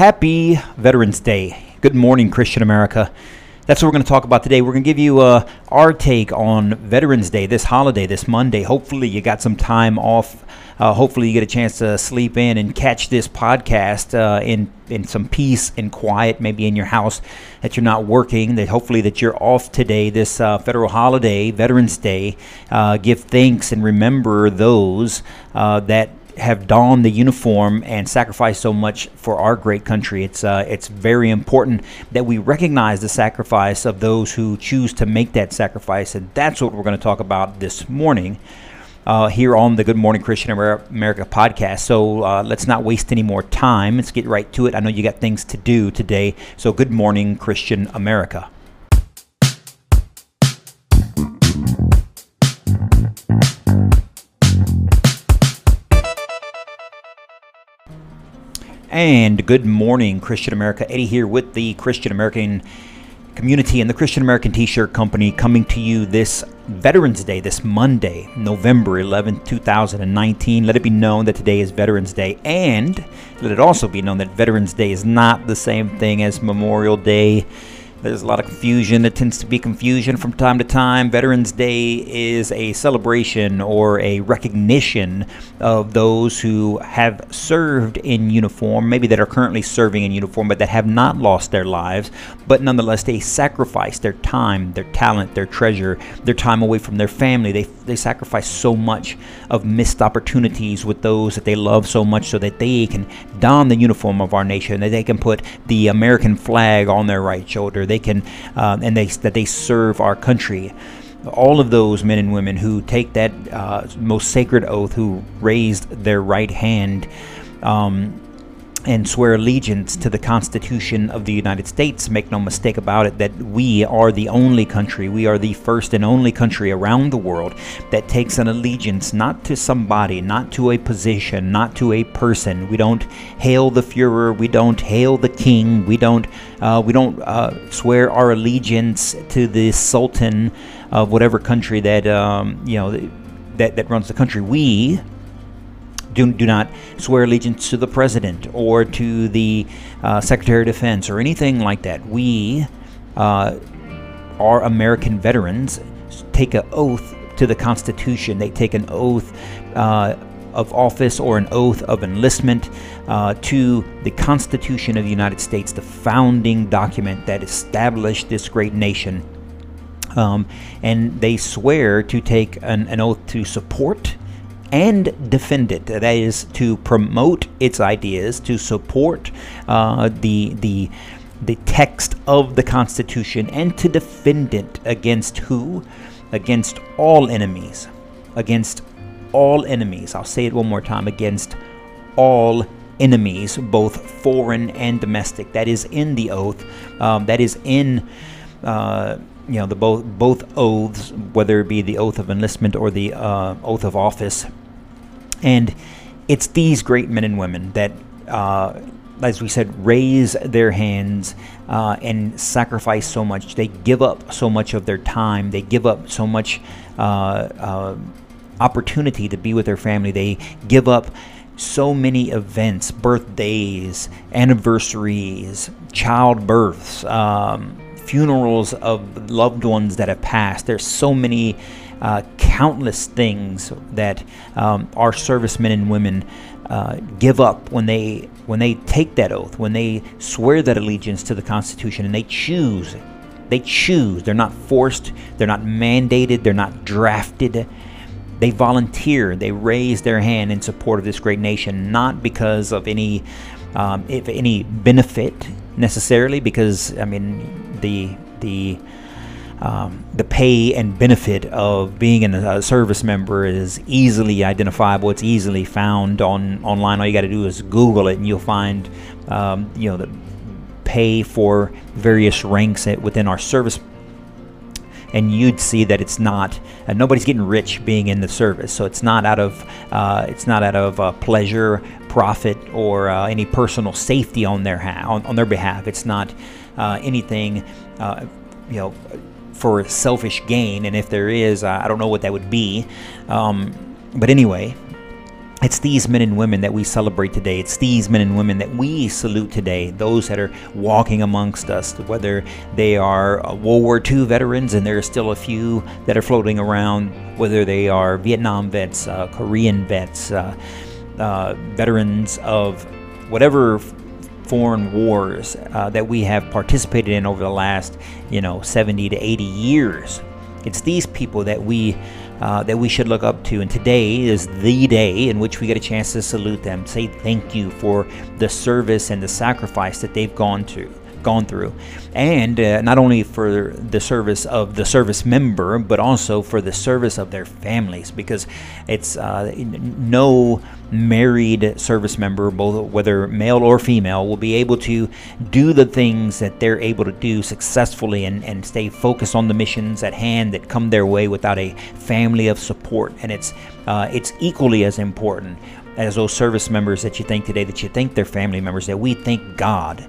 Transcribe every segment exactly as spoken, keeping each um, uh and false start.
Happy Veterans Day. Good morning, Christian America. That's what we're going to talk about today. We're going to give you uh, our take on Veterans Day, this holiday, this Monday. Hopefully you got some time off. Uh, hopefully you get a chance to sleep in and catch this podcast uh, in, in some peace and quiet, maybe in your house, that you're not working, that hopefully that you're off today, this uh, federal holiday, Veterans Day. Uh, give thanks and remember those uh, that have donned the uniform and sacrificed so much for our great country. It's uh, it's very important that we recognize the sacrifice of those who choose to make that sacrifice, and that's what we're going to talk about this morning uh, here on the Good Morning Christian America podcast. So uh, let's not waste any more time. Let's get right to it. I know you got things to do today, so good morning, Christian America. And good morning, Christian America. Eddie here with the Christian American community and the Christian American T-shirt company, coming to you this Veterans Day, this Monday, November eleventh, two thousand nineteen. Let it be known that today is Veterans Day, and let it also be known that Veterans Day is not the same thing as Memorial Day. There's a lot of confusion. There tends to be confusion from time to time. Veterans Day is a celebration or a recognition of those who have served in uniform, maybe that are currently serving in uniform, but that have not lost their lives, but nonetheless they sacrificed their time, their talent, their treasure, their time away from their family. They they sacrificed so much of missed opportunities with those that they love so much, so that they can don the uniform of our nation, that they can put the American flag on their right shoulder. They can, uh, and they that they serve our country. All of those men and women who take that uh, most sacred oath, who raised their right hand um, and swear allegiance to the Constitution of the United States. Make no mistake about it, that we are the only country, we are the first and only country around the world that takes an allegiance not to somebody, not to a position, not to a person. We don't hail the Fuhrer, we don't hail the King, we don't uh, we don't uh, swear our allegiance to the Sultan of whatever country that um, you know that that runs the country. We Do, do not swear allegiance to the president or to the uh, Secretary of Defense or anything like that. We, uh, our American veterans, take an oath to the Constitution. They take an oath uh, of office or an oath of enlistment uh, to the Constitution of the United States, the founding document that established this great nation. Um, and they swear to take an, an oath to support and defend it. That is, to promote its ideas, to support uh, the the the text of the Constitution, and to defend it against who? Against all enemies. Against all enemies. I'll say it one more time. Against all enemies, both foreign and domestic. That is in the oath. Um, that is in. Uh, You know, the both both oaths, whether it be the oath of enlistment or the uh, oath of office. And it's these great men and women that, uh, as we said, raise their hands uh, and sacrifice so much. They give up so much of their time. They give up so much uh, uh, opportunity to be with their family. They give up so many events, birthdays, anniversaries, childbirths, um, funerals of loved ones that have passed. There's so many uh, countless things that um, our servicemen and women uh, give up when they when they take that oath, when they swear that allegiance to the Constitution, and they choose. They choose. They're not forced. They're not mandated. They're not drafted. They volunteer. They raise their hand in support of this great nation, not because of any um, if any benefit necessarily, because I mean. the the um, the pay and benefit of being an, a service member is easily identifiable. It's easily found on online. All you got to do is Google it, and you'll find um, you know the pay for various ranks within our service, and you'd see that it's not uh, nobody's getting rich being in the service. So it's not out of uh, it's not out of uh, pleasure, profit, or uh, any personal safety on their ha- on, on their behalf. It's not. Uh, anything, uh, you know, for selfish gain, and if there is, I don't know what that would be. Um, but anyway, It's these men and women that we celebrate today. It's these men and women that we salute today, those that are walking amongst us, whether they are World War Two veterans, and there are still a few that are floating around, whether they are Vietnam vets, uh, Korean vets, uh, uh, veterans of whatever foreign wars uh, that we have participated in over the last, you know, seventy to eighty years. It's these people that we uh, that we should look up to, and today is the day in which we get a chance to salute them, say thank you for the service and the sacrifice that they've gone to, gone through, and uh, not only for the service of the service member, but also for the service of their families, because it's uh, no married service member, both whether male or female, will be able to do the things that they're able to do successfully and, and stay focused on the missions at hand that come their way without a family of support. And it's uh, it's equally as important as those service members that you thank today, that you thank their family members, that we thank God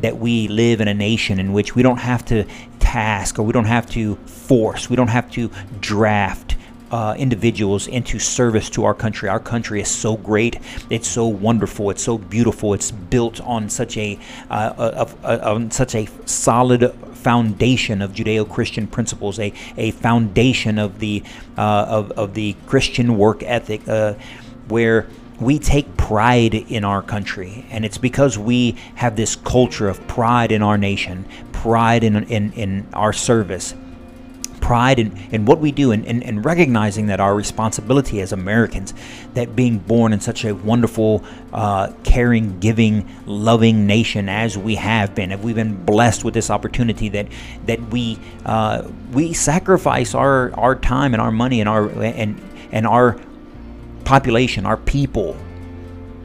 that we live in a nation in which we don't have to task, or we don't have to force, we don't have to draft uh, individuals into service to our country. Our country is so great, it's so wonderful, it's so beautiful, it's built on such a, uh, of, uh, on such a solid foundation of Judeo-Christian principles, a, a foundation of the, uh, of, of the Christian work ethic, uh, where we take pride in our country, and it's because we have this culture of pride in our nation, pride in in, in our service, pride in, in what we do, and, and, and recognizing that our responsibility as Americans, that being born in such a wonderful, uh, caring, giving, loving nation as we have been, if we've been blessed with this opportunity, that that we uh, we sacrifice our our time and our money and our and and our population, our people,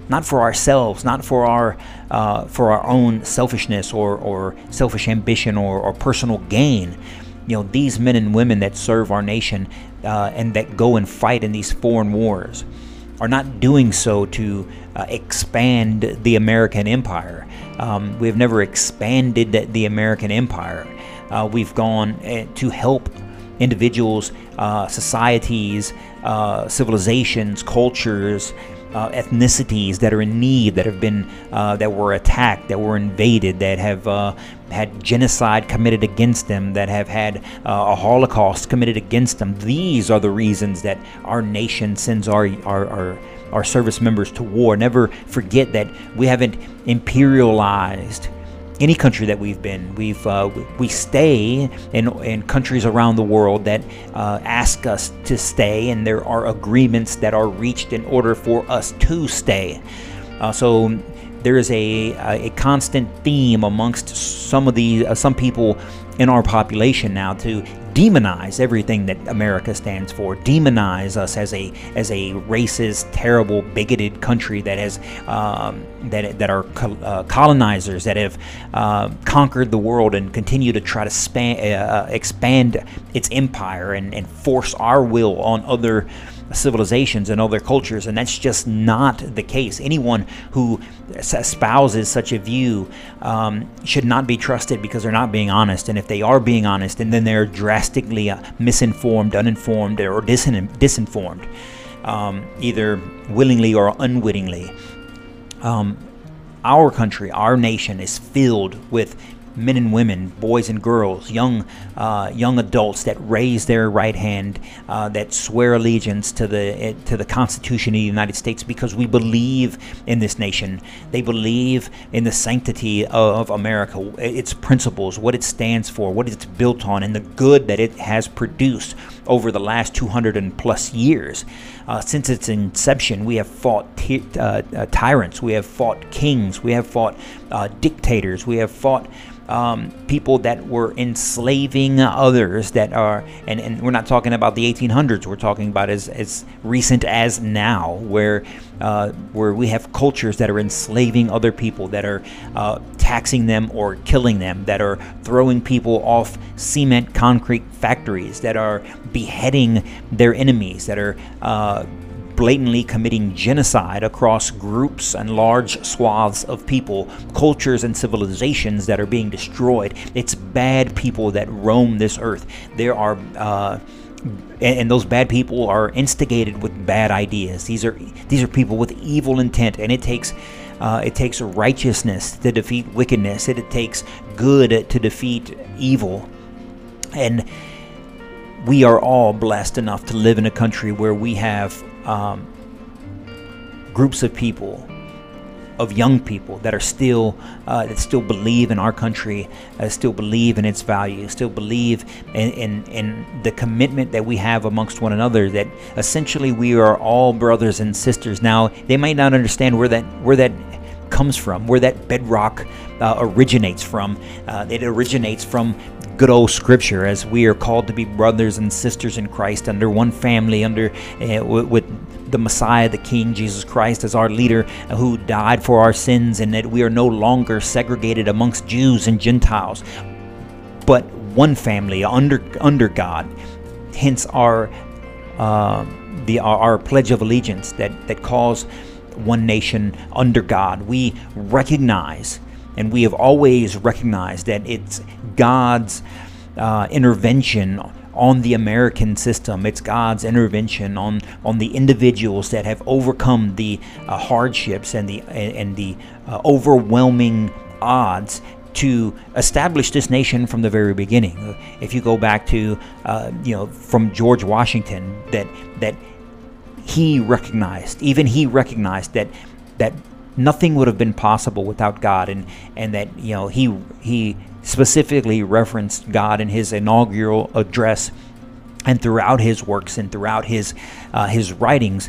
not for ourselves, not for our uh, for our own selfishness or, or selfish ambition or, or personal gain. You know, these men and women that serve our nation uh, and that go and fight in these foreign wars are not doing so to uh, expand the American empire. Um, we've never expanded the American empire. Uh, we've gone uh, to help individuals, uh, societies, uh, civilizations, cultures, uh, ethnicities that are in need, that have been, uh, that were attacked, that were invaded, that have uh, had genocide committed against them, that have had uh, a Holocaust committed against them. These are the reasons that our nation sends our our our, our service members to war. Never forget that we haven't imperialized any country that we've been. We've uh, we stay in in countries around the world that uh, ask us to stay, and there are agreements that are reached in order for us to stay. Uh, so there is a a constant theme amongst some of the uh, some people in our population now to demonize everything that America stands for, demonize us as a as a racist, terrible, bigoted country that has um, that that are co uh, colonizers that have uh, conquered the world and continue to try to span, uh, expand its empire and, and force our will on other civilizations and other cultures. And that's just not the case. Anyone who espouses such a view um, should not be trusted, because they're not being honest. And if they are being honest, and then they're drastically uh, misinformed, uninformed, or disin disinformed, um, either willingly or unwittingly. Um, our country, our nation, is filled with men and women, boys and girls, young uh, young adults that raise their right hand, uh, that swear allegiance to the uh, to the Constitution of the United States, because we believe in this nation. They believe in the sanctity of America, its principles, what it stands for, what it's built on, and the good that it has produced over the last two hundred and plus years. Uh, since its inception, we have fought ty uh, uh, tyrants, we have fought kings, we have fought uh, dictators, we have fought Um, people that were enslaving others, that are, and, and we're not talking about the eighteen hundreds, we're talking about as, as recent as now, where uh, where we have cultures that are enslaving other people, that are uh, taxing them or killing them, that are throwing people off cement concrete factories, that are beheading their enemies, that are uh, blatantly committing genocide across groups and large swaths of people, cultures and civilizations that are being destroyed. It's bad people that roam this earth. There are uh, and those bad people are instigated with bad ideas. These are these are people with evil intent, and it takes uh, it takes righteousness to defeat wickedness. It, it takes good to defeat evil, and we are all blessed enough to live in a country where we have um, groups of people, of young people that are still uh, that still believe in our country, uh, still believe in its values, still believe in, in in the commitment that we have amongst one another, that essentially we are all brothers and sisters. Now, they might not understand where that where that comes from, where that bedrock uh, originates from. Uh, it originates from good old scripture, as we are called to be brothers and sisters in Christ, under one family, under uh, w- with the Messiah, the King, Jesus Christ, as our leader, who died for our sins, and that we are no longer segregated amongst Jews and Gentiles, but one family under under God. Hence our uh, the our, our Pledge of Allegiance that that calls one nation under God. We recognize, and we have always recognized, that it's God's uh, intervention on the American system. It's God's intervention on on the individuals that have overcome the uh, hardships and the and, and the uh, overwhelming odds to establish this nation from the very beginning. If you go back to uh, you know from George Washington, that that he recognized, even he recognized that that nothing would have been possible without God, and and that you know he he. specifically referenced God in his inaugural address, and throughout his works, and throughout his uh, his writings,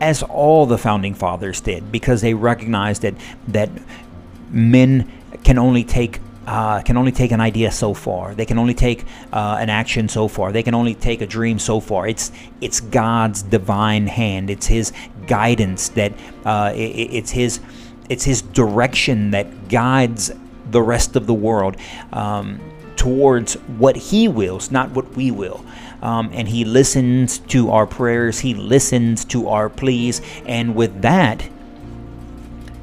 as all the founding fathers did, because they recognized that that men can only take uh, can only take an idea so far. They can only take uh, an action so far. They can only take a dream so far. It's it's God's divine hand. It's His guidance that uh, it, it's His it's His direction that guides the rest of the world um, towards what He wills, not what we will. Um, and He listens to our prayers. He listens to our pleas. And with that,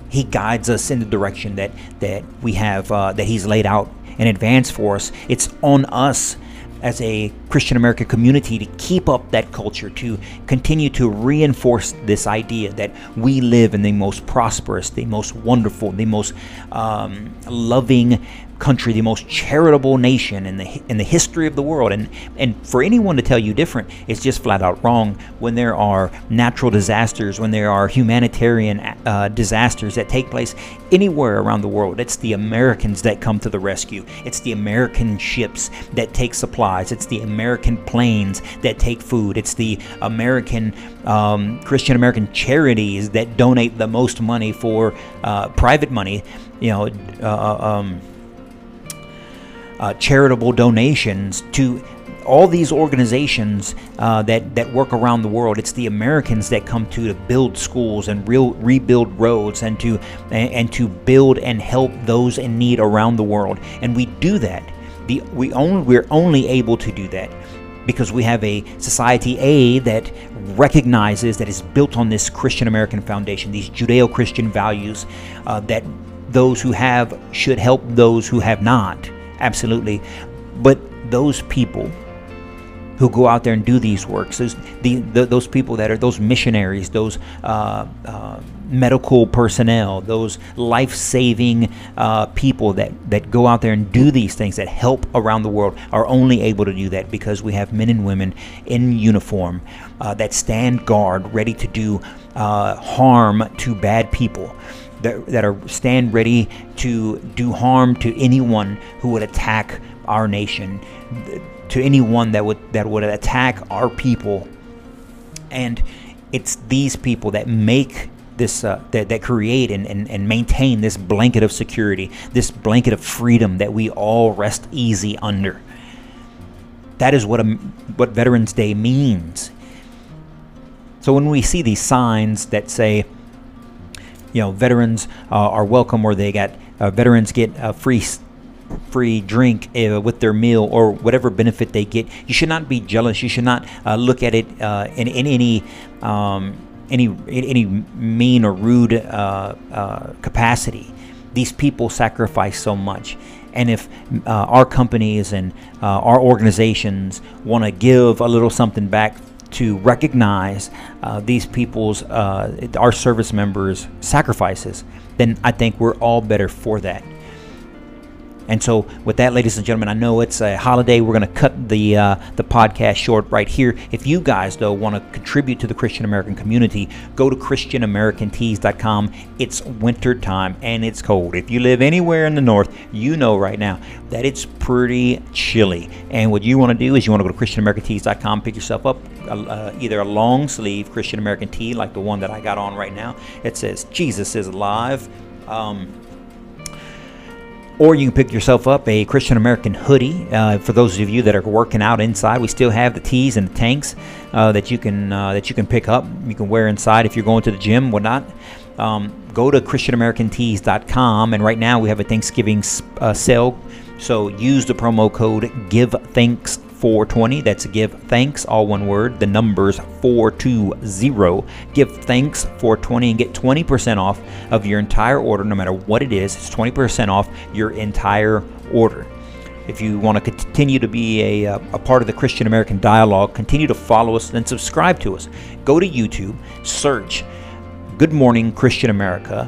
He guides us in the direction that that we have uh, that He's laid out in advance for us. It's on us as a Christian American community to keep up that culture, to continue to reinforce this idea that we live in the most prosperous, the most wonderful, the most um, loving country, the most charitable nation in the in the history of the world. And and for anyone to tell you different, it's just flat out wrong. When there are natural disasters, when there are humanitarian uh, disasters that take place anywhere around the world, it's the Americans that come to the rescue. It's the American ships that take supplies. It's the American planes that take food. It's the American um, Christian American charities that donate the most money for uh, private money, you know, uh, um, Uh, charitable donations to all these organizations uh, that that work around the world. It's the Americans that come to to build schools and real rebuild roads and to and, and to build and help those in need around the world. And we do that. The we only we're only able to do that because we have a Society A that recognizes that is built on this Christian American foundation, these Judeo-Christian values uh, that those who have should help those who have not. Absolutely. But those people who go out there and do these works, those, the, the, those people that are those missionaries, those uh, uh, medical personnel, those life-saving uh, people that, that go out there and do these things that help around the world are only able to do that because we have men and women in uniform uh, that stand guard, ready to do uh, harm to bad people. That, that are stand ready to do harm to anyone who would attack our nation, to anyone that would that would attack our people. And it's these people that make this uh, that, that create and, and, and maintain this blanket of security, this blanket of freedom that we all rest easy under. That is what a, what Veterans Day means. So when we see these signs that say, you know, veterans uh, are welcome, or they got uh, veterans get a free free drink uh, with their meal, or whatever benefit they get, you should not be jealous. You should not uh, look at it uh, in in any um, any in any mean or rude uh, uh, capacity. These people sacrifice so much, And if uh, our companies and uh, our organizations want to give a little something back to recognize uh, these people's, uh, our service members' sacrifices, then I think we're all better for that. And so with that, ladies and gentlemen, I know it's a holiday. We're going to cut the uh, the podcast short right here. If you guys, though, want to contribute to the Christian American community, go to christian american tees dot com. It's wintertime and it's cold. If you live anywhere in the north, you know right now that it's pretty chilly. And what you want to do is you want to go to christian american tees dot com, pick yourself up uh, either a long sleeve Christian American tee like the one that I got on right now. It says, Jesus is alive. Um... Or you can pick yourself up a Christian American hoodie. Uh, for those of you that are working out inside, we still have the tees and the tanks uh, that you can uh, that you can pick up. You can wear inside if you're going to the gym, whatnot. Um, go to christian american tees dot com, and right now we have a Thanksgiving uh, sale. So use the promo code give thanks four twenty. That's give thanks, all one word. The numbers four two zero. Give thanks four twenty and get twenty percent off of your entire order, no matter what it is. It's twenty percent off your entire order. If you want to continue to be a, a part of the Christian American dialogue, continue to follow us and subscribe to us. Go to YouTube, search Good Morning Christian America.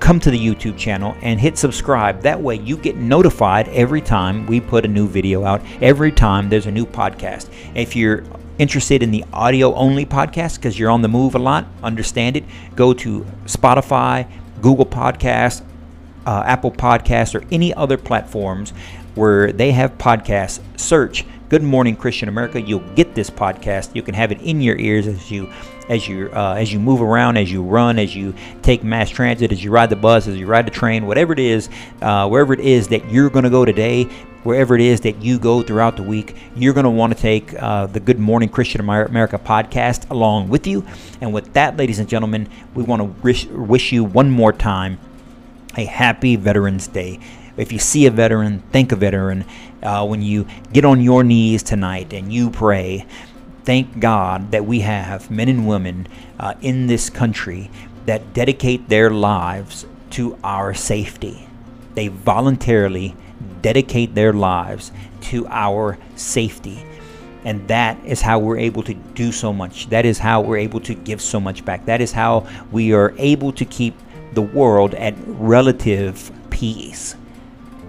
Come to the YouTube channel and hit subscribe. That way you get notified every time we put a new video out, every time there's a new podcast. If you're interested in the audio only podcast because you're on the move a lot, understand it, go to Spotify, Google Podcasts, uh, Apple Podcasts, or any other platforms where they have podcasts. Search Good Morning Christian America. You'll get this podcast. You can have it in your ears as you as you uh, as you move around, as you run, as you take mass transit, as you ride the bus, as you ride the train, whatever it is, uh, wherever it is that you're going to go today, wherever it is that you go throughout the week, you're going to want to take uh, the Good Morning Christian America podcast along with you. And with that, ladies and gentlemen, we want to wish, wish you one more time a happy Veterans Day. If you see a veteran, thank a veteran. Uh, when you get on your knees tonight and you pray, thank God that we have men and women uh, in this country that dedicate their lives to our safety. They voluntarily dedicate their lives to our safety. And that is how we're able to do so much. That is how we're able to give so much back. That is how we are able to keep the world at relative peace.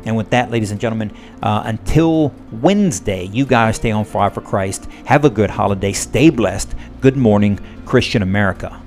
And with that, ladies and gentlemen, uh, until Wednesday, you guys stay on fire for Christ. Have a good holiday. Stay blessed. Good morning, Christian America.